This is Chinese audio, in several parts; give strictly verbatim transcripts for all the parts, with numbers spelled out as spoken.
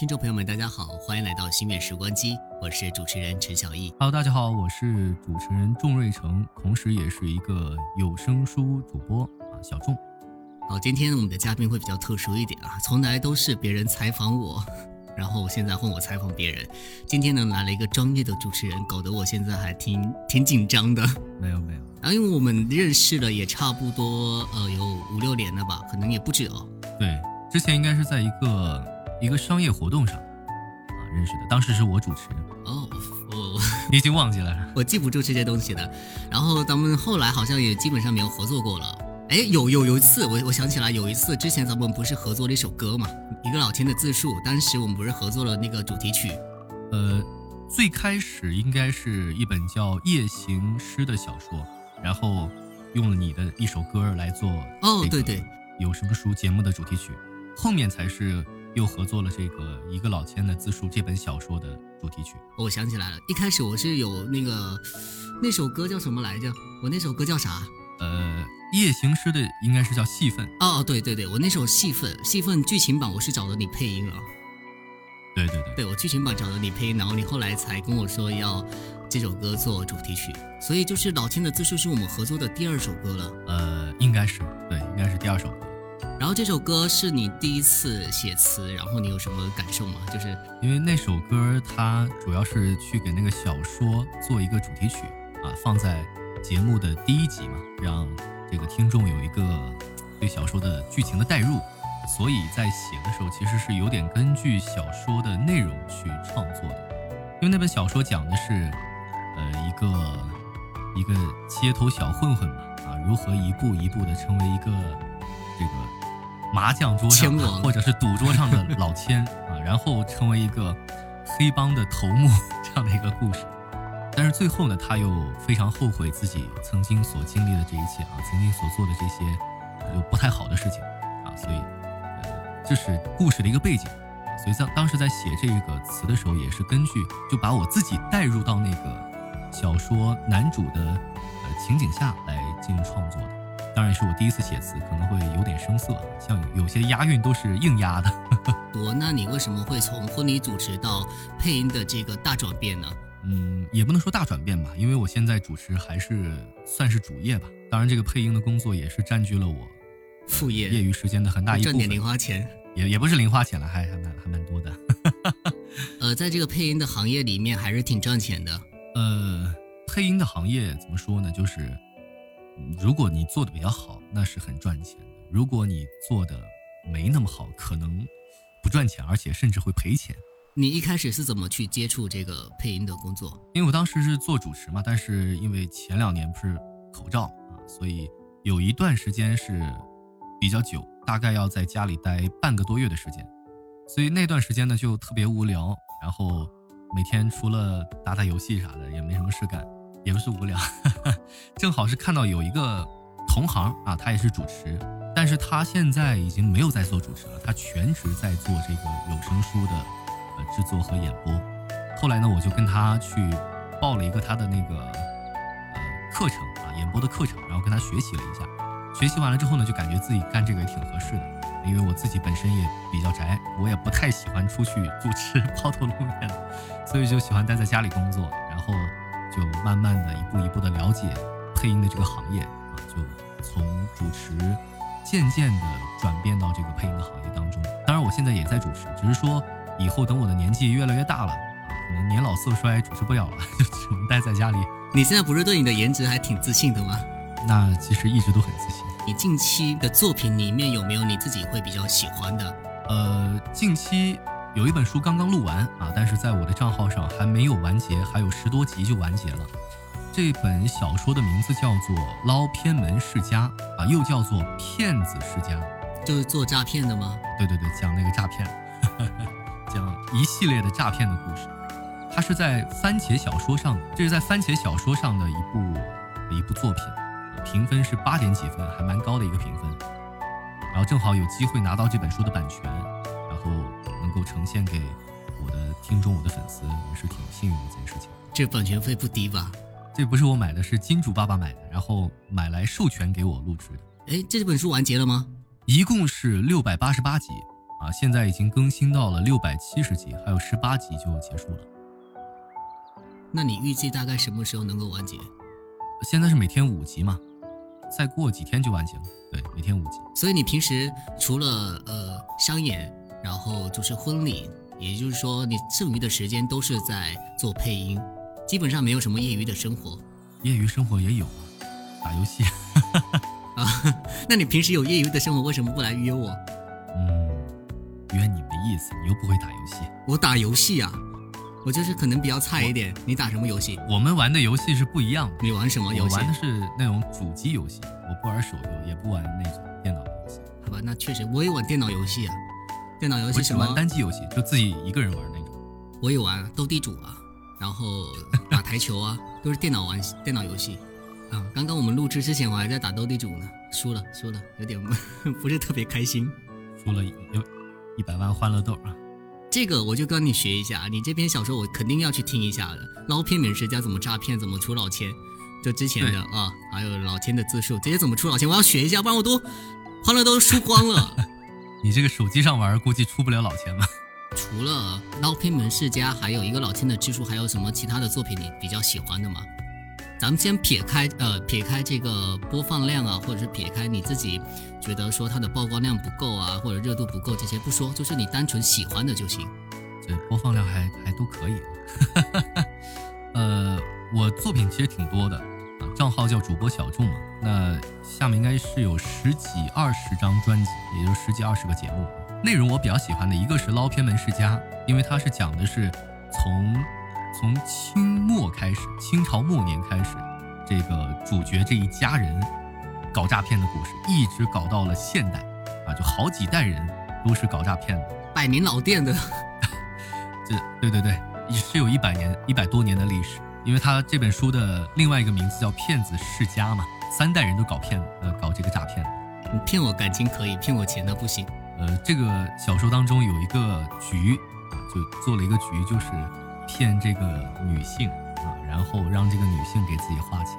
听众朋友们大家好，欢迎来到心愿时光机，我是主持人陈小艺。 Hello 大家好，我是主持人仲瑞成，同时也是一个有声书主播小仲。好，今天我们的嘉宾会比较特殊一点啊，从来都是别人采访我，然后现在换我采访别人。今天呢来了一个专业的主持人，搞得我现在还挺挺紧张的。没有没有啊，因为我们认识了也差不多呃有五六年了吧，可能也不止哦。对，之前应该是在一个一个商业活动上啊认识的，当时是我主持。哦，我你已经忘记了？我记不住这些东西的。然后咱们后来好像也基本上没有合作过了。哎，有有有一次，我我想起来，有一次之前咱们不是合作了一首歌嘛，一个老天的自述，当时我们不是合作了那个主题曲，呃，最开始应该是一本叫《夜行诗》的小说，然后用了你的一首歌来做哦，对对，有什么书节目的主题曲，后面才是又合作了这个《一个老天的自述》这本小说的主题曲。我想起来了，一开始我是有那个那首歌叫什么来着？我那首歌叫啥？呃。夜行诗的应该是叫戏份哦，对对对，我那首戏份戏份剧情版我是找了你配音了。对对对，对我剧情版找了你配音，然后你后来才跟我说要这首歌做主题曲，所以就是老天的自述是我们合作的第二首歌了。呃，应该是对，应该是第二首歌。然后这首歌是你第一次写词，然后你有什么感受吗？就是因为那首歌它主要是去给那个小说做一个主题曲啊，放在节目的第一集嘛，让这个听众有一个对小说的剧情的代入，所以在写的时候其实是有点根据小说的内容去创作的。因为那本小说讲的是呃一个一个街头小混混嘛，啊，如何一步一步的成为一个这个麻将桌上或者是赌桌上的老千啊，然后成为一个黑帮的头目这样的一个故事。但是最后呢，他又非常后悔自己曾经所经历的这一切啊，曾经所做的这些有不太好的事情啊，所以呃，这是故事的一个背景。所以在当时在写这个词的时候，也是根据就把我自己带入到那个小说男主的呃情景下来进行创作的。当然是我第一次写词，可能会有点生涩，像有些押韵都是硬押的。我那你为什么会从婚礼主持到配音的这个大转变呢？嗯，也不能说大转变吧，因为我现在主持还是算是主业吧。当然，这个配音的工作也是占据了我副业、业余时间的很大一部分。赚点零花钱，也也不是零花钱了，还还蛮还蛮多的。呃，在这个配音的行业里面，还是挺赚钱的。呃，配音的行业怎么说呢？就是如果你做的比较好，那是很赚钱的；如果你做的没那么好，可能不赚钱，而且甚至会赔钱。你一开始是怎么去接触这个配音的工作？因为我当时是做主持嘛，但是因为前两年不是口罩啊，所以有一段时间是比较久，大概要在家里待半个多月的时间，所以那段时间呢就特别无聊，然后每天除了打打游戏啥的也没什么事干，也不是无聊，呵呵，正好是看到有一个同行啊，他也是主持，但是他现在已经没有在做主持了，他全职在做这个有声书的制作和演播。后来呢，我就跟他去报了一个他的那个呃课程啊，演播的课程，然后跟他学习了一下。学习完了之后呢，就感觉自己干这个也挺合适的，因为我自己本身也比较宅，我也不太喜欢出去主持抛头露面的，所以就喜欢待在家里工作，然后就慢慢的一步一步的了解配音的这个行业啊，就从主持渐渐的转变到这个配音的行业当中。当然，我现在也在主持，只是说。以后等我的年纪越来越大了，可能年老色衰主持不了了，就只能待在家里。你现在不是对你的颜值还挺自信的吗？那其实一直都很自信。你近期的作品里面有没有你自己会比较喜欢的？呃，近期有一本书刚刚录完啊，但是在我的账号上还没有完结，还有十多集就完结了。这本小说的名字叫做《捞偏门世家》啊，又叫做《骗子世家》，就是做诈骗的吗？对对对，讲那个诈骗。讲一系列的诈骗的故事，它是在番茄小说上，这是在番茄小说上的一部一部作品，评分是八点几分，还蛮高的一个评分。然后正好有机会拿到这本书的版权，然后能够呈现给我的听众、我的粉丝，我是挺幸运的一件事情。这版权费不低吧？这不是我买的，是金主爸爸买的，然后买来授权给我录制的。哎，这本书完结了吗？一共是六百八十八集。啊，现在已经更新到了六百七十集，还有十八集就结束了。那你预计大概什么时候能够完结？现在是每天五集嘛，再过几天就完结了。对，每天五集。所以你平时除了呃商演，然后就是婚礼，也就是说你剩余的时间都是在做配音，基本上没有什么业余的生活。业余生活也有啊，打游戏。啊，那你平时有业余的生活，为什么不来约我？嗯，约你没意思，你又不会打游戏。我打游戏啊，我就是可能比较菜一点。你打什么游戏？我们玩的游戏是不一样的。你玩什么游戏？我玩的是那种主机游戏，我不玩手游，也不玩那种电脑游戏。好吧，那确实我也玩电脑游戏啊。电脑游戏什么？我只玩单机游戏，就自己一个人玩那种。我也玩斗地主啊，然后打台球啊，都是电脑玩电脑游戏。啊，刚刚我们录制之前我还在打斗地主呢，输了输了，有点不是特别开心。输了有一百万欢乐豆啊！这个我就跟你学一下，你这篇小说我肯定要去听一下的。捞骗美食家怎么诈骗，怎么出老千，就之前的啊，还有老千的自述，这些怎么出老千，我要学一下，不然我都欢乐都输光了。你这个手机上玩，估计出不了老千了。除了捞骗美食家，还有一个老千的自述，还有什么其他的作品你比较喜欢的吗？咱们先撇开呃撇开这个播放量啊，或者是撇开你自己觉得说它的曝光量不够啊，或者热度不够这些不说，就是你单纯喜欢的就行。对，播放量还还都可以。呃，我作品其实挺多的啊，账号叫主播小众嘛，那下面应该是有十几二十张专辑，也就是十几二十个节目。内容我比较喜欢的一个是《捞偏门世家》，因为它是讲的是从。从清末开始，清朝末年开始，这个主角这一家人搞诈骗的故事，一直搞到了现代啊，就好几代人都是搞诈骗的，百年老店的。这对对对，是有一百年一百多年的历史。因为他这本书的另外一个名字叫《骗子世家》嘛，三代人都搞骗呃搞这个诈骗。你骗我感情可以，骗我钱那不行。呃，这个小说当中有一个局啊，就做了一个局，就是骗这个女性啊，然后让这个女性给自己花钱，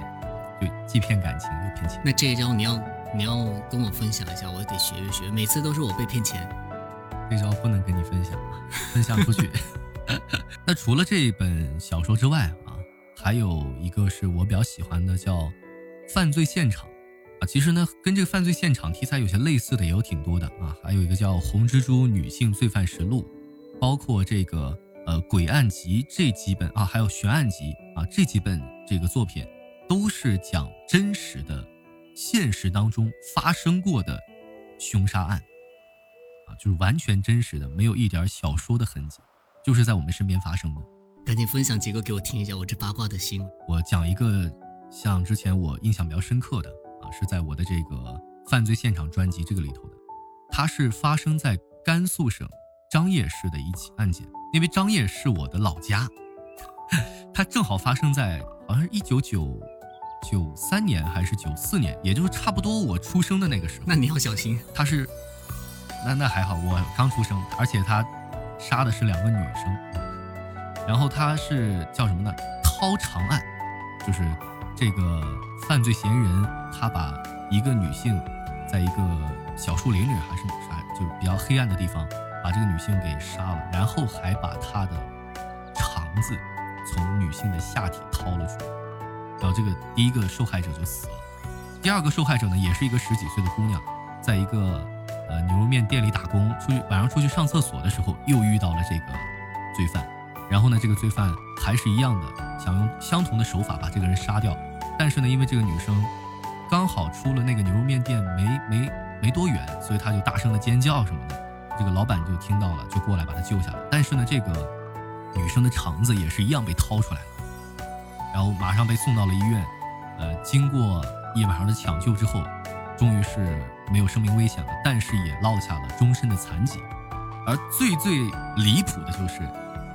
就既骗感情又骗钱。那这一招你要你要跟我分享一下，我得学一学。每次都是我被骗钱，这招不能跟你分享啊，分享出去。那除了这本小说之外啊，还有一个是我比较喜欢的，叫《犯罪现场》啊。其实呢，跟这个《犯罪现场》题材有些类似的也有挺多的啊。还有一个叫《红蜘蛛女性罪犯实录》，包括这个。呃，鬼案集这几本啊，还有悬案集啊，这几本这个作品都是讲真实的现实当中发生过的凶杀案啊，就是完全真实的，没有一点小说的痕迹，就是在我们身边发生的。赶紧分享几个给我听一下，我这八卦的心。我讲一个，像之前我印象比较深刻的啊，是在我的这个犯罪现场专辑这个里头的，它是发生在甘肃省张掖市的一起案件。因为张掖是我的老家，它正好发生在好像是一九九九三年还是九四年，也就是差不多我出生的那个时候。那你要小心。它是，那那还好，我刚出生，而且他杀的是两个女生。然后他是叫什么呢？掏肠案，就是这个犯罪嫌疑人他把一个女性在一个小树林里还是啥，就比较黑暗的地方。把这个女性给杀了，然后还把她的肠子从女性的下体掏了出来，然后这个第一个受害者就死了。第二个受害者呢，也是一个十几岁的姑娘，在一个呃牛肉面店里打工，出去晚上出去上厕所的时候，又遇到了这个罪犯。然后呢，这个罪犯还是一样的，想用相同的手法把这个人杀掉。但是呢，因为这个女生刚好出了那个牛肉面店没没没多远，所以她就大声的尖叫什么的。这个老板就听到了，就过来把他救下来。但是呢，这个女生的肠子也是一样被掏出来了，然后马上被送到了医院。呃，经过一晚上的抢救之后，终于是没有生命危险了，但是也落下了终身的残疾。而最最离谱的就是，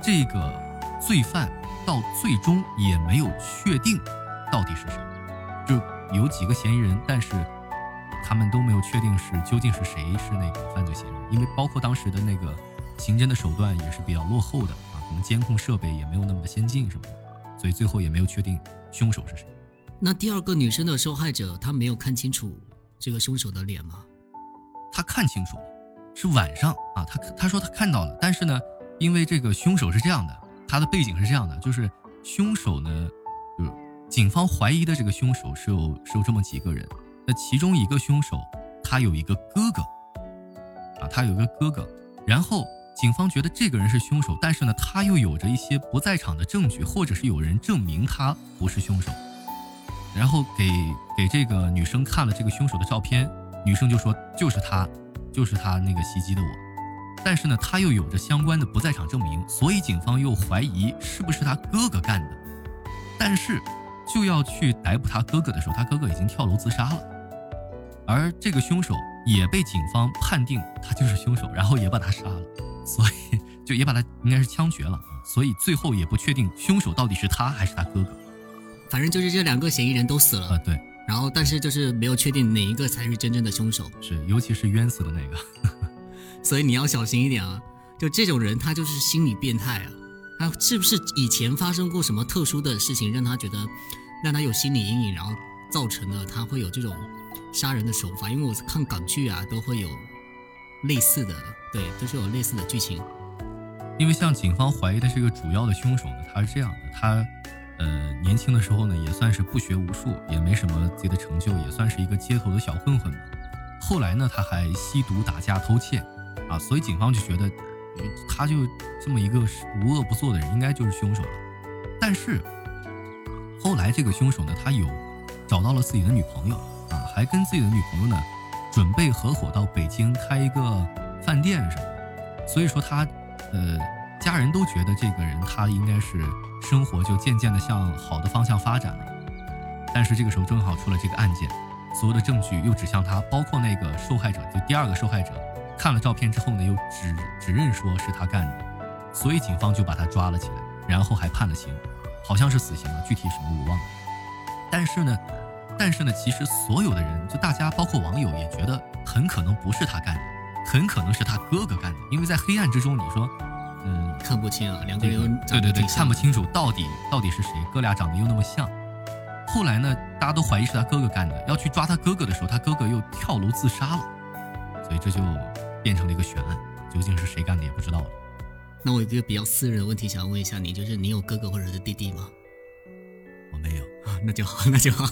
这个罪犯到最终也没有确定到底是谁，就有几个嫌疑人，但是他们都没有确定是究竟是谁是那个犯罪嫌疑人，因为包括当时的那个刑侦的手段也是比较落后的啊，可能监控设备也没有那么的先进什么的，所以最后也没有确定凶手是谁。那第二个女生的受害者，她没有看清楚这个凶手的脸吗？她看清楚了，是晚上啊，他他说他看到了，但是呢，因为这个凶手是这样的，他的背景是这样的，就是凶手呢，就是警方怀疑的这个凶手是有是有这么几个人，那其中一个凶手他有一个哥哥，啊，他有一个哥哥，然后警方觉得这个人是凶手，但是呢，他又有着一些不在场的证据，或者是有人证明他不是凶手。然后给给这个女生看了这个凶手的照片，女生就说就是他，就是他那个袭击的我。但是呢，他又有着相关的不在场证明，所以警方又怀疑是不是他哥哥干的。但是就要去逮捕他哥哥的时候，他哥哥已经跳楼自杀了。而这个凶手也被警方判定他就是凶手，然后也把他杀了，所以就也把他应该是枪决了。所以最后也不确定凶手到底是他还是他哥哥。反正就是这两个嫌疑人都死了啊，对。然后但是就是没有确定哪一个才是真正的凶手，是尤其是冤死的那个。所以你要小心一点啊！就这种人，他就是心理变态啊！他是不是以前发生过什么特殊的事情，让他觉得让他有心理阴影，然后造成了他会有这种杀人的手法？因为我看港剧啊，都会有类似的，对，都是有类似的剧情。因为像警方怀疑的这个主要的凶手呢，他是这样的，他。呃，年轻的时候呢，也算是不学无术，也没什么自己的成就，也算是一个街头的小混混嘛。后来呢，他还吸毒、打架、偷窃，啊，所以警方就觉得，他就这么一个无恶不作的人，应该就是凶手了。但是，后来这个凶手呢，他有找到了自己的女朋友，啊，还跟自己的女朋友呢，准备合伙到北京开一个饭店什么的。所以说他，呃，家人都觉得这个人他应该是。生活就渐渐的向好的方向发展了，但是这个时候正好出了这个案件，所有的证据又指向他，包括那个受害者，就第二个受害者看了照片之后呢，又指指认说是他干的，所以警方就把他抓了起来，然后还判了刑，好像是死刑了，具体什么我忘了。但是呢，但是呢，其实所有的人，就大家包括网友也觉得很可能不是他干的，很可能是他哥哥干的，因为在黑暗之中，你说。嗯，看不清啊，两个人对对对，看不清楚到底到底是谁，哥俩长得又那么像。后来呢，大家都怀疑是他哥哥干的，要去抓他哥哥的时候，他哥哥又跳楼自杀了，所以这就变成了一个悬案，究竟是谁干的也不知道了。那我有一个比较私人的问题想问一下你，就是你有哥哥或者是弟弟吗？我没有啊，那就好，那就好。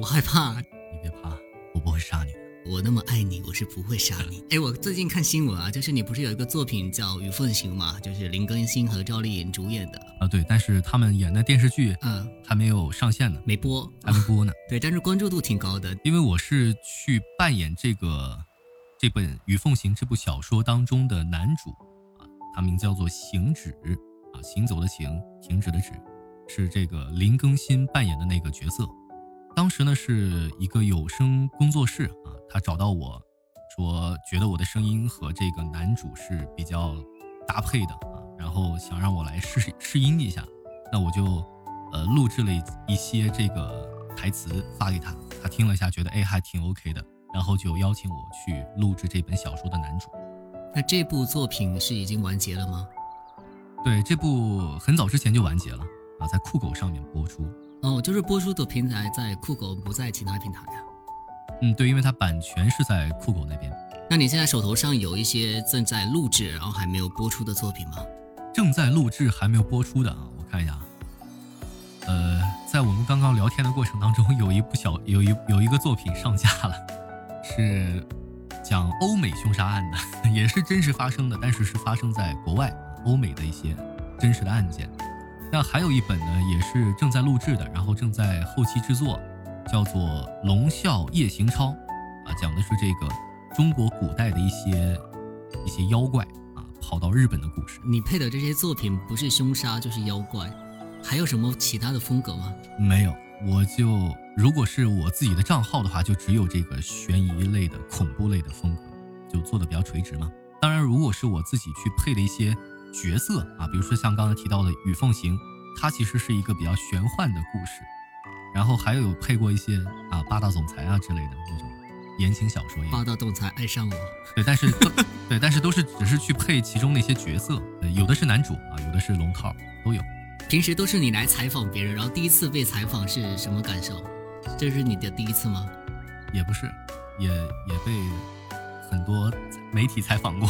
我害怕。你别怕，我不会杀你。我那么爱你，我是不会杀你。哎，我最近看新闻啊，就是你不是有一个作品叫《与凤行》嘛，就是林更新和赵丽颖主演的啊。对，但是他们演的电视剧，嗯，还没有上线呢，没播，还没播呢。对，但是关注度挺高的，因为我是去扮演这个这本《与凤行》这部小说当中的男主啊，他名叫做行止啊，行走的行，停止的止，是这个林更新扮演的那个角色。当时呢是一个有声工作室啊，他找到我说觉得我的声音和这个男主是比较搭配的啊，然后想让我来试试音一下，那我就呃录制了一些这个台词发给他，他听了一下觉得哎还挺 OK 的，然后就邀请我去录制这本小说的男主。那这部作品是已经完结了吗？对，这部很早之前就完结了啊，在酷狗上面播出。哦，就是播出的平台在酷狗，不在其他平台呀、啊。嗯，对，因为它版权是在酷狗那边。那你现在手头上有一些正在录制，然后还没有播出的作品吗？正在录制还没有播出的啊，我看一下。呃，在我们刚刚聊天的过程当中，有一部小有一有一个作品上架了，是讲欧美凶杀案的，也是真实发生的，但是是发生在国外欧美的一些真实的案件。那还有一本呢，也是正在录制的，然后正在后期制作，叫做《龙啸夜行抄》，啊，讲的是这个中国古代的一些一些妖怪啊，跑到日本的故事。你配的这些作品不是凶杀就是妖怪，还有什么其他的风格吗？没有，我就如果是我自己的账号的话，就只有这个悬疑类的、恐怖类的风格，就做的比较垂直嘛。当然，如果是我自己去配的一些。角色啊，比如说像刚才提到的《与凤行》，它其实是一个比较玄幻的故事，然后还有配过一些啊霸道总裁啊之类的那种言情小说也。霸道总裁爱上我。对，但是对，但是都是只是去配其中那些角色，有的是男主啊，有的是龙套，都有。平时都是你来采访别人，然后第一次被采访是什么感受？这是你的第一次吗？也不是，也也被很多媒体采访过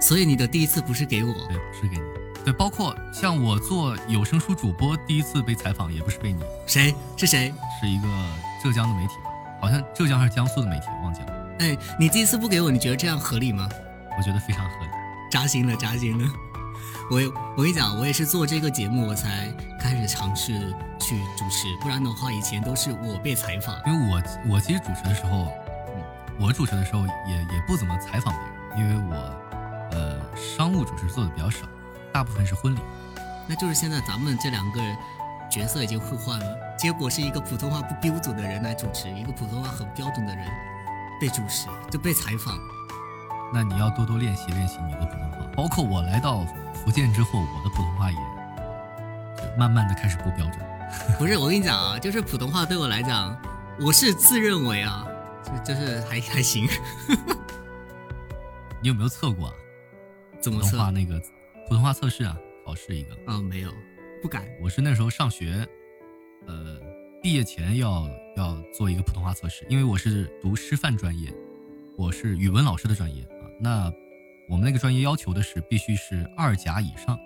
所以你的第一次不是给我，对，不是给你，对，包括像我做有声书主播第一次被采访也不是被你，谁是谁，是一个浙江的媒体吧，好像浙江还是江苏的媒体我忘记了。哎，你第一次不给我，你觉得这样合理吗？我觉得非常合理。扎心了扎心了。我我跟你讲，我也是做这个节目我才开始尝试去主持，不然的话以前都是我被采访。因为我我其实主持的时候，我主持的时候也也不怎么采访别人，因为我呃商务主持做的比较少，大部分是婚礼。那就是现在咱们这两个角色已经互换了，结果是一个普通话不标准的人来主持，一个普通话很标准的人被主持，就被采访。那你要多多练习练习你的普通话，包括我来到福建之后，我的普通话也慢慢的开始不标准。不是，我跟你讲啊，就是普通话对我来讲，我是自认为啊，就、就是还还行。你有没有测过啊？怎么测？普通话那个普通话测试啊，考试一个。啊、哦，没有，不敢。我是那时候上学，呃，毕业前要要做一个普通话测试，因为我是读师范专业，我是语文老师的专业啊。那我们那个专业要求的是必须是二甲以上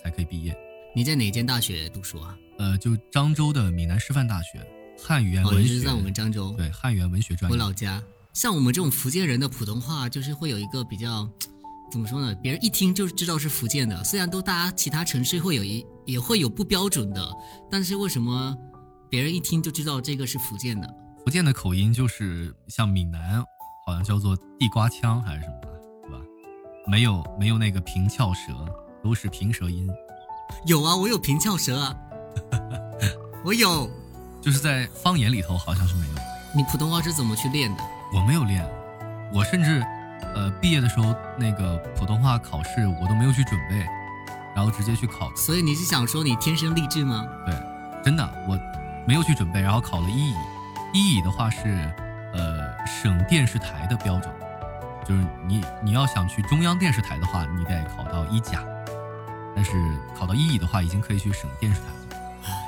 才可以毕业。你在哪间大学读书啊？呃，就漳州的闽南师范大学汉语言文学。哦，就是在我们漳州。对，汉语言文学专业。我老家。像我们这种福建人的普通话，就是会有一个比较，怎么说呢？别人一听就知道是福建的。虽然都大家其他城市会有一也会有不标准的，但是为什么别人一听就知道这个是福建的？福建的口音就是像闽南，好像叫做地瓜腔还是什么吧，对吧？没有没有那个平翘舌，都是平舌音。有啊，我有平翘舌啊，我有。就是在方言里头好像是没有。你普通话是怎么去练的？我没有练，我甚至呃毕业的时候那个普通话考试我都没有去准备，然后直接去考。所以你是想说你天生丽质吗？对，真的我没有去准备，然后考了一乙。一乙的话是呃省电视台的标准，就是你你要想去中央电视台的话，你得考到一甲。但是考到一乙的话，已经可以去省电视台了。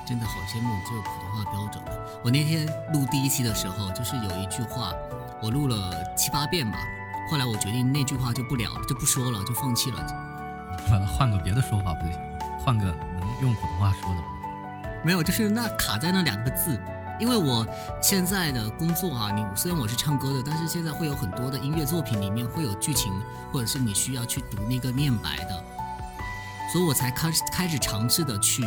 真的好羡慕这个普通话标准的。我那天录第一期的时候，就是有一句话，我录了七八遍吧。后来我决定那句话就不聊了，就不说了，就放弃了。把它换个别的说法不就行了？换个能用普通话说的。没有，就是那卡在那两个字。因为我现在的工作啊，你虽然我是唱歌的，但是现在会有很多的音乐作品里面会有剧情，或者是你需要去读那个念白的，所以我才开始开始尝试的去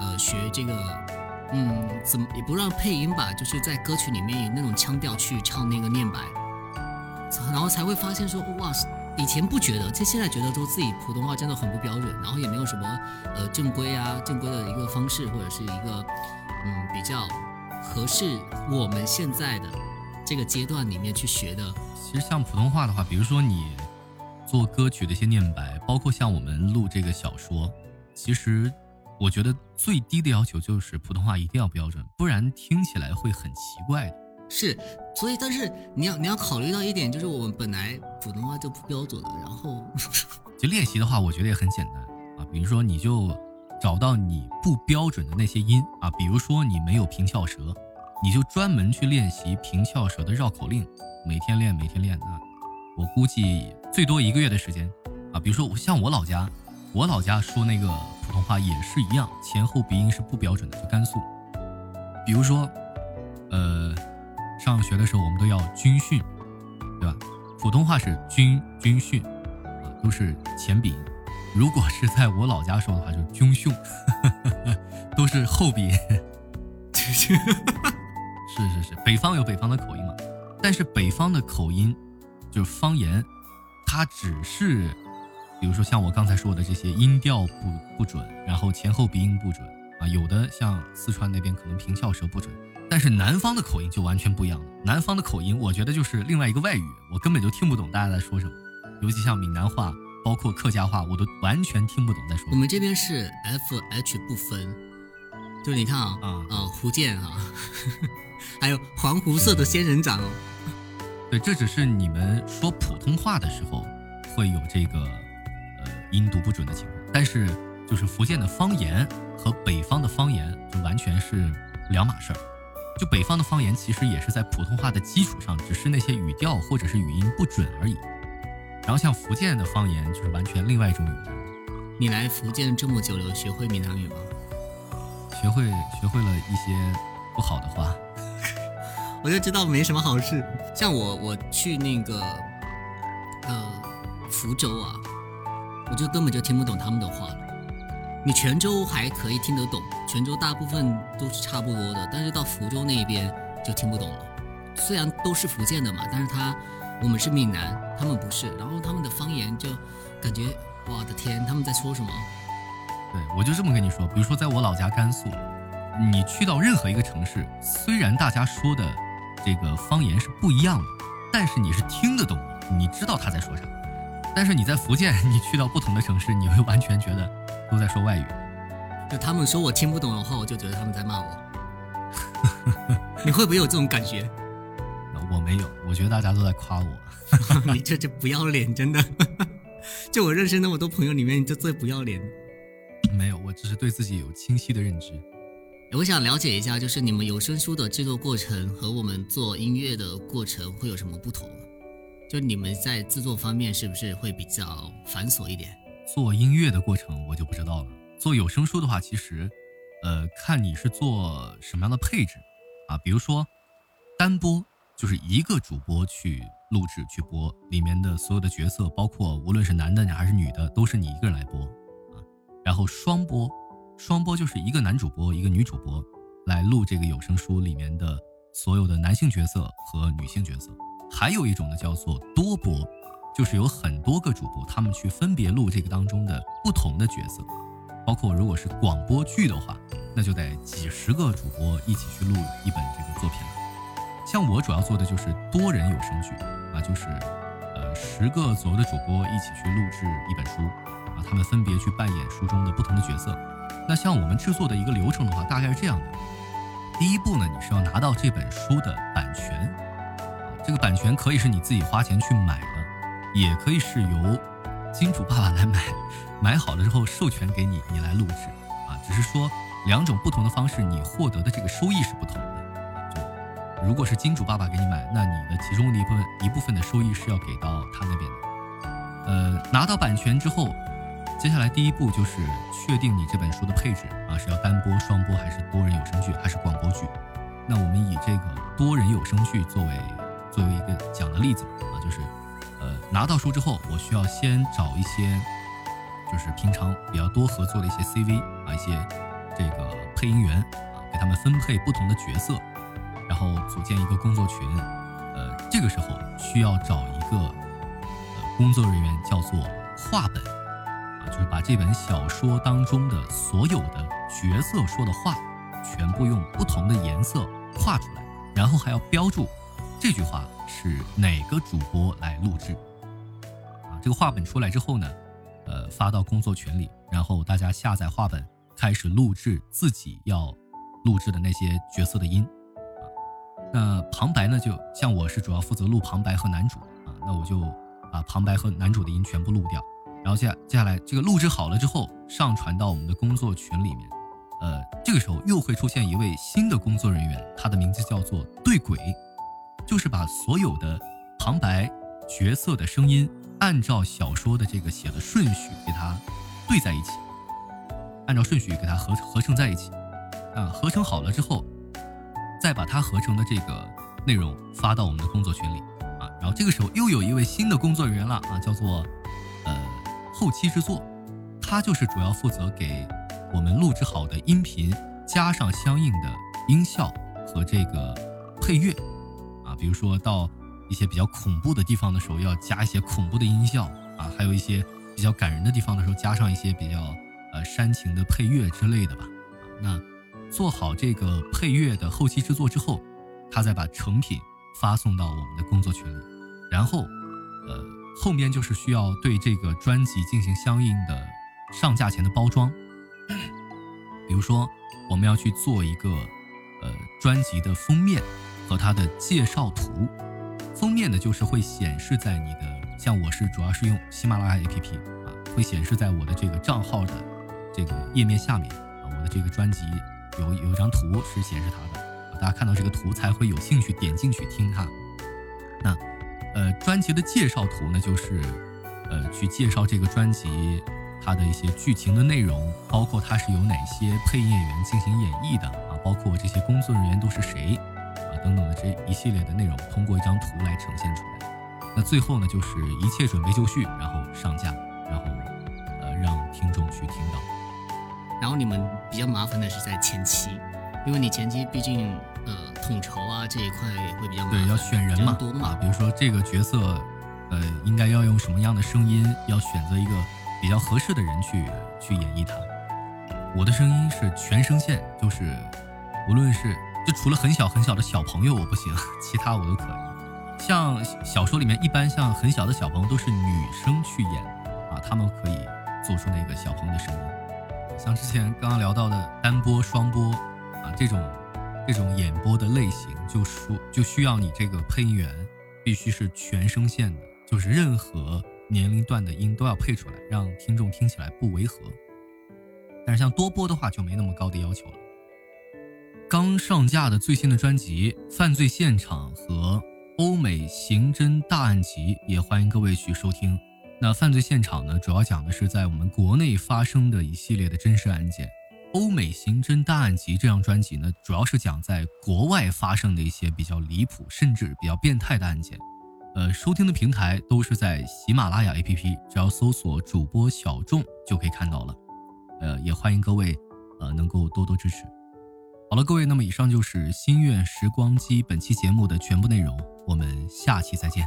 呃学这个，嗯，怎么也不让配音吧，就是在歌曲里面以那种腔调去唱那个念白，然后才会发现说哇，以前不觉得，这现在觉得说自己普通话真的很不标准，然后也没有什么呃正规啊正规的一个方式，或者是一个嗯比较合适我们现在的这个阶段里面去学的。其实像普通话的话，比如说你做歌曲的一些念白，包括像我们录这个小说，其实我觉得最低的要求就是普通话一定要标准，不然听起来会很奇怪的。是，所以但是你要你要考虑到一点，就是我们本来普通话就不标准了，然后就练习的话，我觉得也很简单啊，比如说你就找到你不标准的那些音啊，比如说你没有平翘舌，你就专门去练习平翘舌的绕口令，每天练每天练啊。我估计最多一个月的时间啊。比如说像我老家，我老家说那个普通话也是一样，前后鼻音是不标准的，就甘肃。比如说，呃，上学的时候我们都要军训，对吧？普通话是军军训啊，都是前鼻音。如果是在我老家说的话，就军训，都是后鼻音。是是是，北方有北方的口音嘛，但是北方的口音就是方言，它只是，比如说像我刚才说的这些音调不不准，然后前后鼻音不准啊，有的像四川那边可能平翘舌不准，但是南方的口音就完全不一样了。南方的口音，我觉得就是另外一个外语，我根本就听不懂大家在说什么，尤其像闽南话。包括客家话我都完全听不懂在说。我们这边是 F H 不分，就是你看啊，嗯、呃，福建啊，还有黄湖色的仙人掌哦。对，这只是你们说普通话的时候会有这个呃音读不准的情况，但是就是福建的方言和北方的方言就完全是两码事儿。就北方的方言其实也是在普通话的基础上，只是那些语调或者是语音不准而已。然后像福建的方言就是完全另外一种语言。你来福建这么久了，学会闽南语吗？学会，学会了一些不好的话。我就知道没什么好事。像我，我去那个呃福州啊，我就根本就听不懂他们的话了。你泉州还可以听得懂，泉州大部分都是差不多的，但是到福州那边就听不懂了。虽然都是福建的嘛，但是他我们是闽南，他们不是，然后他们的方言就感觉我的天，他们在说什么？对，我就这么跟你说，比如说在我老家甘肃，你去到任何一个城市，虽然大家说的这个方言是不一样的，但是你是听得懂，你知道他在说啥。但是你在福建，你去到不同的城市，你会完全觉得都在说外语。就他们说我听不懂的话，我就觉得他们在骂我。你会不会有这种感觉？我没有，我觉得大家都在夸我。你这就不要脸，真的。就我认识那么多朋友里面，你就最不要脸。没有，我只是对自己有清晰的认知。我想了解一下，就是你们有声书的制作过程和我们做音乐的过程会有什么不同？就你们在制作方面是不是会比较繁琐一点？做音乐的过程我就不知道了。做有声书的话，其实，呃，看你是做什么样的配置啊，比如说单播。就是一个主播去录制去播，里面的所有的角色，包括无论是男的还是女的，都是你一个人来播啊。然后双播，双播就是一个男主播一个女主播来录这个有声书里面的所有的男性角色和女性角色。还有一种呢叫做多播，就是有很多个主播他们去分别录这个当中的不同的角色，包括如果是广播剧的话，那就得几十个主播一起去录一本这个作品了。像我主要做的就是多人有声剧啊，就是呃十个左右的主播一起去录制一本书啊，他们分别去扮演书中的不同的角色。那像我们制作的一个流程的话，大概是这样的：第一步呢，你是要拿到这本书的版权啊，这个版权可以是你自己花钱去买的，也可以是由金主爸爸来买，买好了之后授权给你，你来录制啊。只是说两种不同的方式，你获得的这个收益是不同的。如果是金主爸爸给你买，那你的其中的一部分一部分的收益是要给到他那边的。呃，拿到版权之后，接下来第一步就是确定你这本书的配置啊，是要单播、双播，还是多人有声剧，还是广播剧？那我们以这个多人有声剧作为作为一个讲的例子啊，就是呃拿到书之后，我需要先找一些就是平常比较多合作的一些 C V 啊，一些这个配音员啊，给他们分配不同的角色。然后组建一个工作群，呃，这个时候需要找一个呃工作人员叫做话本啊，就是把这本小说当中的所有的角色说的话，全部用不同的颜色画出来，然后还要标注这句话是哪个主播来录制啊。这个话本出来之后呢，呃，发到工作群里，然后大家下载话本，开始录制自己要录制的那些角色的音。那旁白呢，就像我是主要负责录旁白和男主啊，那我就把旁白和男主的音全部录掉，然后接接下来这个录制好了之后，上传到我们的工作群里面。呃，这个时候又会出现一位新的工作人员，他的名字叫做对轨，就是把所有的旁白角色的声音按照小说的这个写的顺序给它对在一起，按照顺序给它合合成在一起啊，合成好了之后。再把它合成的这个内容发到我们的工作群里啊，然后这个时候又有一位新的工作人员了啊，叫做呃后期制作，他就是主要负责给我们录制好的音频加上相应的音效和这个配乐啊，比如说到一些比较恐怖的地方的时候要加一些恐怖的音效啊，还有一些比较感人的地方的时候加上一些比较呃煽情的配乐之类的吧。啊、那。做好这个配乐的后期制作之后，他再把成品发送到我们的工作群里，然后呃，后面就是需要对这个专辑进行相应的上架前的包装，比如说我们要去做一个呃专辑的封面和它的介绍图。封面呢就是会显示在你的，像我是主要是用喜马拉雅 A P P 啊，会显示在我的这个账号的这个页面下面啊，我的这个专辑有有一张图是显示它的，大家看到这个图才会有兴趣点进去听它。那呃，专辑的介绍图呢，就是呃去介绍这个专辑它的一些剧情的内容，包括它是由哪些配音演员进行演绎的啊，包括这些工作人员都是谁啊等等的这一系列的内容，通过一张图来呈现出来。那最后呢，就是一切准备就绪，然后上架，然后呃让听众去听到。然后你们比较麻烦的是在前期，因为你前期毕竟呃统筹啊这一块也会比较麻烦，对，要选人嘛，多嘛啊，比如说这个角色呃应该要用什么样的声音，要选择一个比较合适的人去去演绎它。我的声音是全声线，就是无论是就除了很小很小的小朋友我不行，其他我都可以。像小说里面一般像很小的小朋友都是女生去演啊，他们可以做出那个小朋友的声音。像之前刚刚聊到的单播双播啊，这种这种演播的类型就说就需要你这个配音员必须是全声线的，就是任何年龄段的音都要配出来，让听众听起来不违和。但是像多播的话就没那么高的要求了。刚上架的最新的专辑《犯罪现场》和欧美刑侦大案集也欢迎各位去收听。那犯罪现场呢，主要讲的是在我们国内发生的一系列的真实案件。欧美刑侦大案集这张专辑呢，主要是讲在国外发生的一些比较离谱甚至比较变态的案件。呃，收听的平台都是在喜马拉雅 A P P， 只要搜索主播小众就可以看到了。呃，也欢迎各位呃能够多多支持。好了各位，那么以上就是心愿时光机本期节目的全部内容，我们下期再见。